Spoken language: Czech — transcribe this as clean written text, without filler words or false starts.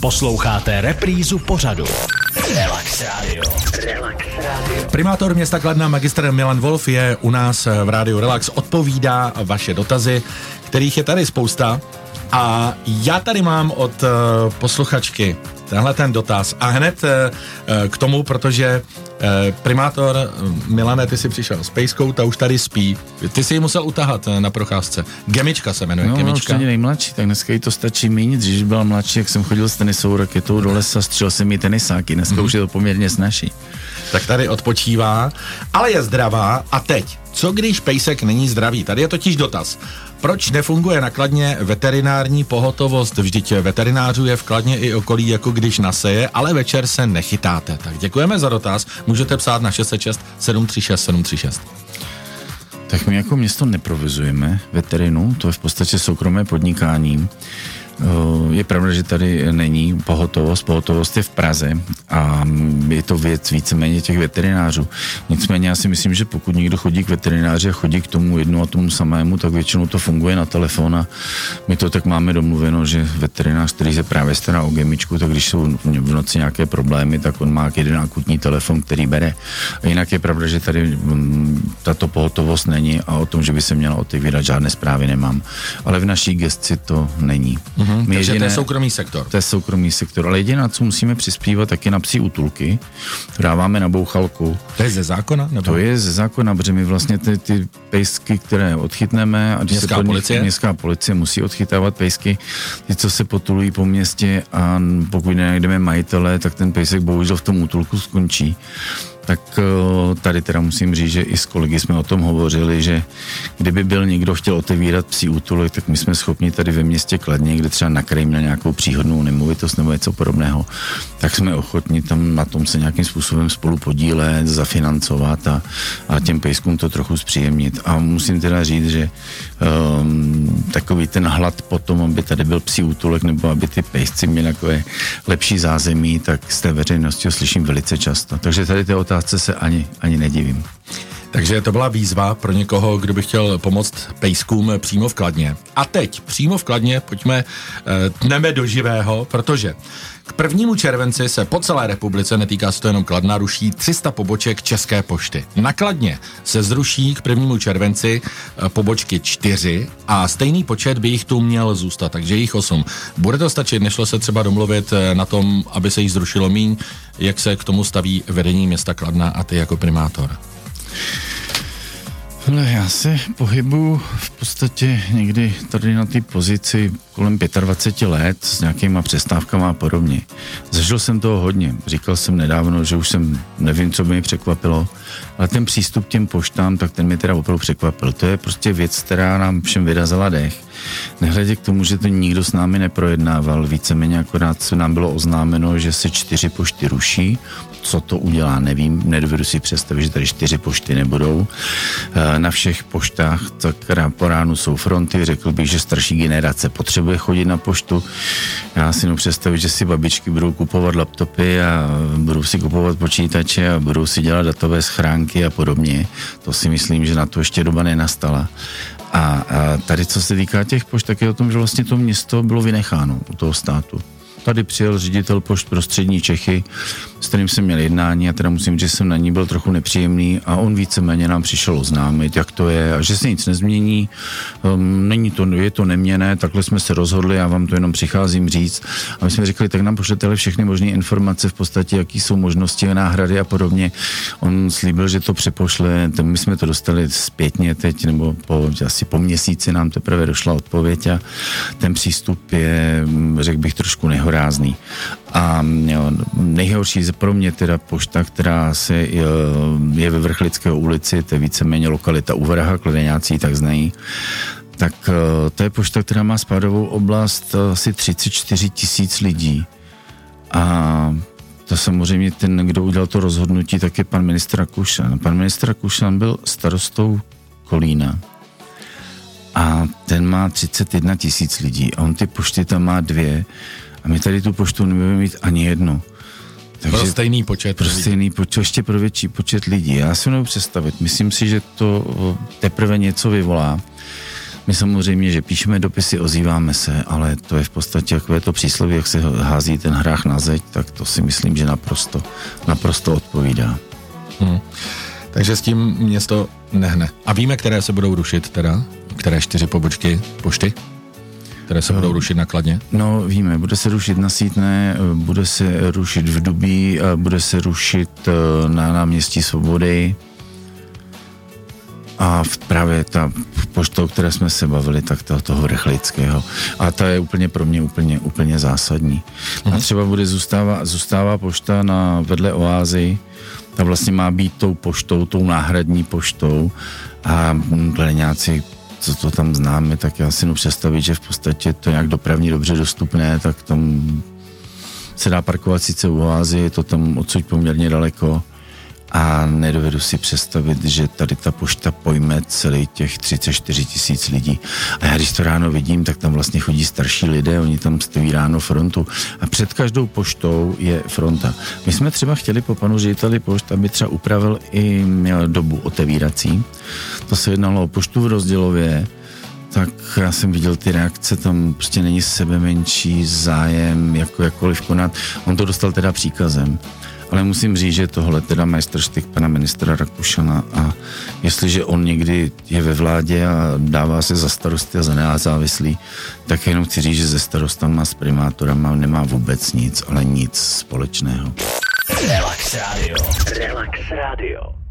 Posloucháte reprízu pořadu Relax Radio. Relax Radio. Primátor města Kladna Mgr. Milan Volf je u nás v rádiu Relax, odpovídá vaše dotazy, kterých je tady spousta. A já tady mám od posluchačky tenhle ten dotaz. A hned k tomu, protože primátor Milane, ty jsi přišel s pejskou, ta už tady spí. Ty jsi ji musel utahat na procházce. Gemička se jmenuje. No, Gemička. Ona už nejmladší, tak dneska jí to stačí méně. Když byla mladší, jak jsem chodil s tenisovou raketou do lesa, střel jsem jí tenisáky. Dneska už je to poměrně snaží. Tak tady odpočívá, ale je zdravá. A teď, co když pejsek není zdravý? Tady je totiž dotaz. Proč nefunguje na Kladně veterinární pohotovost? Vždyť veterinářů je v Kladně i okolí, jako když naseje, ale večer se nechytáte. Tak děkujeme za dotaz. Můžete psát na 606 736 736. Tak my jako město neprovozujeme veterinu, to je v podstatě soukromé podnikání. Je pravda, že tady není pohotovost. Pohotovost je v Praze a je to věc víceméně těch veterinářů. Nicméně já si myslím, že pokud někdo chodí k veterináři a chodí k tomu jednu a tomu samému, tak většinou to funguje na telefon a my to tak máme domluveno, že veterinář, který se právě stará o Gemičku, tak když jsou v noci nějaké problémy, tak on má jeden akutní telefon, který bere. A jinak je pravda, že tady tato pohotovost není a o tom, že by se měla otevírat, žádné zprávy nemám. Ale v naší gesci to není. Takže to je soukromý sektor. To je soukromý sektor, ale jediné, co musíme přispívat, tak je na psí útulky. Dáváme na bouchalku. To je ze zákona? Nebo? To je ze zákona, protože my vlastně ty pejsky, které odchytneme, a když městská policie? Městská policie musí odchytávat pejsky, ty, co se potulují po městě, a pokud nenajdeme majitele, tak ten pejsek bohužel v tom útulku skončí. Tak tady teda musím říct, že i s kolegy jsme o tom hovořili, že kdyby byl někdo chtěl otevírat psí útulek, tak my jsme schopni tady ve městě Kladně, kde třeba na kraji měl nějakou příhodnou nemovitost nebo něco podobného, tak jsme ochotni tam na tom se nějakým způsobem spolu podílet, zafinancovat a těm pejskům to trochu zpříjemnit. A musím teda říct, že takový ten hlad potom, aby tady byl psí útulek nebo aby ty pejsci měli takové lepší zázemí, tak z té veřejnosti ho slyším velice často. Takže tady ty se ani nedivím. Takže to byla výzva pro někoho, kdo by chtěl pomoct pejskům přímo v Kladně. A teď přímo v Kladně pojďme tneme do živého, protože k 1. červenci se po celé republice, netýká se to jenom Kladna, ruší 300 poboček České pošty. Na Kladně se zruší k 1. červenci pobočky 4 a stejný počet by jich tu měl zůstat, takže jich 8. Bude to stačit, nešlo se třeba domluvit na tom, aby se jich zrušilo míň? Jak se k tomu staví vedení města Kladna a ty jako primátor? Hele, já se pohybuju v podstatě někdy tady na té pozici kolem 25 let s nějakýma přestávkama a podobně. Zažil jsem toho hodně. Říkal jsem nedávno, že už jsem, nevím, co by mě překvapilo, ale ten přístup těm poštám, tak ten mě teda opravdu překvapil. To je prostě věc, která nám všem vyrazila dech. Nehledě k tomu, že to nikdo s námi neprojednával, víceméně akorát se nám bylo oznámeno, že se 4 pošty ruší. Co to udělá, nevím, nedovedu si představit, že tady 4 pošty nebudou. Na všech poštách, tak po ránu jsou fronty, řekl bych, že starší generace potřebuje chodit na poštu. Já si jenom představit, že si babičky budou kupovat laptopy a budou si kupovat počítače a budou si dělat datové schránky a podobně. To si myslím, že na to ještě doba nenastala. A tady, co se týká těch pošt, tak je o tom, že vlastně to město bylo vynecháno u toho státu. Tady přijel ředitel pošt pro střední Čechy, s kterým jsem měl jednání a teda musím říct, že jsem na ní byl trochu nepříjemný a on víceméně nám přišel oznámit, jak to je a že se nic nezmění, není to, je to neměnné, takhle jsme se rozhodli, já vám to jenom přicházím říct. A my jsme říkali, tak nám pošlete všechny možné informace v podstatě, jaký jsou možnosti, náhrady a podobně. On slíbil, že to přepošle, my jsme to dostali zpětně teď, nebo asi po měsíci nám teprve došla odpověď a ten přístup je, řekl bych, trošku nehorázný. A nejhorší pro mě teda pošta, která je ve Vrchlické ulici, to je víceméně lokalita u Vraha, Kladeňáci tak znají, tak to je pošta, která má spádovou oblast asi 34 000 lidí. A to samozřejmě ten, kdo udělal to rozhodnutí, tak je pan ministr Rakušan. Pan ministr Rakušan byl starostou Kolína. A ten má 31 000 lidí. A on ty pošty tam má 2. A my tady tu poštu nebudeme mít ani jednu. Takže pro stejný počet. Ještě pro větší počet lidí. Já si nebudu představit. Myslím si, že to teprve něco vyvolá. My samozřejmě, že píšeme dopisy, ozýváme se, ale to je v podstatě takové to přísloví, jak se hází ten hrách na zeď, tak to si myslím, že naprosto odpovídá. Takže s tím město nehne. A víme, které se budou rušit teda? Které 4 pobočky pošty? Které se budou rušit na Kladně? No víme, bude se rušit na Sítné, bude se rušit v Dubí, bude se rušit na náměstí Svobody a právě ta pošta, o které jsme se bavili, tak toho Rychlického. A ta je úplně pro mě úplně zásadní. A třeba bude zůstává pošta na vedle oázy. Ta vlastně má být tou poštou, tou náhradní poštou a Gleňáci, co to tam známe, tak já si jdu představit, že v podstatě to je nějak dopravně dobře dostupné, tak tam se dá parkovat sice u oázy, je to tam odsud poměrně daleko a nedovedu si představit, že tady ta pošta pojme celý těch 34 000 lidí. A já když to ráno vidím, tak tam vlastně chodí starší lidé, oni tam stojí ráno frontu a před každou poštou je fronta. My jsme třeba chtěli po panu řediteli pošt, aby třeba upravil i dobu otevírací. To se jednalo o poštu v Rozdělově, tak já jsem viděl ty reakce, tam prostě není sebe menší zájem, jakkoliv konat. On to dostal teda příkazem. Ale musím říct, že tohle teda majstrštyk pana ministra Rakušana a jestliže on někdy je ve vládě a dává se za starosty a za nezávislý, tak jenom chci říct, že ze starostama s primátorama nemá vůbec nic, ale nic společného. Relax Radio.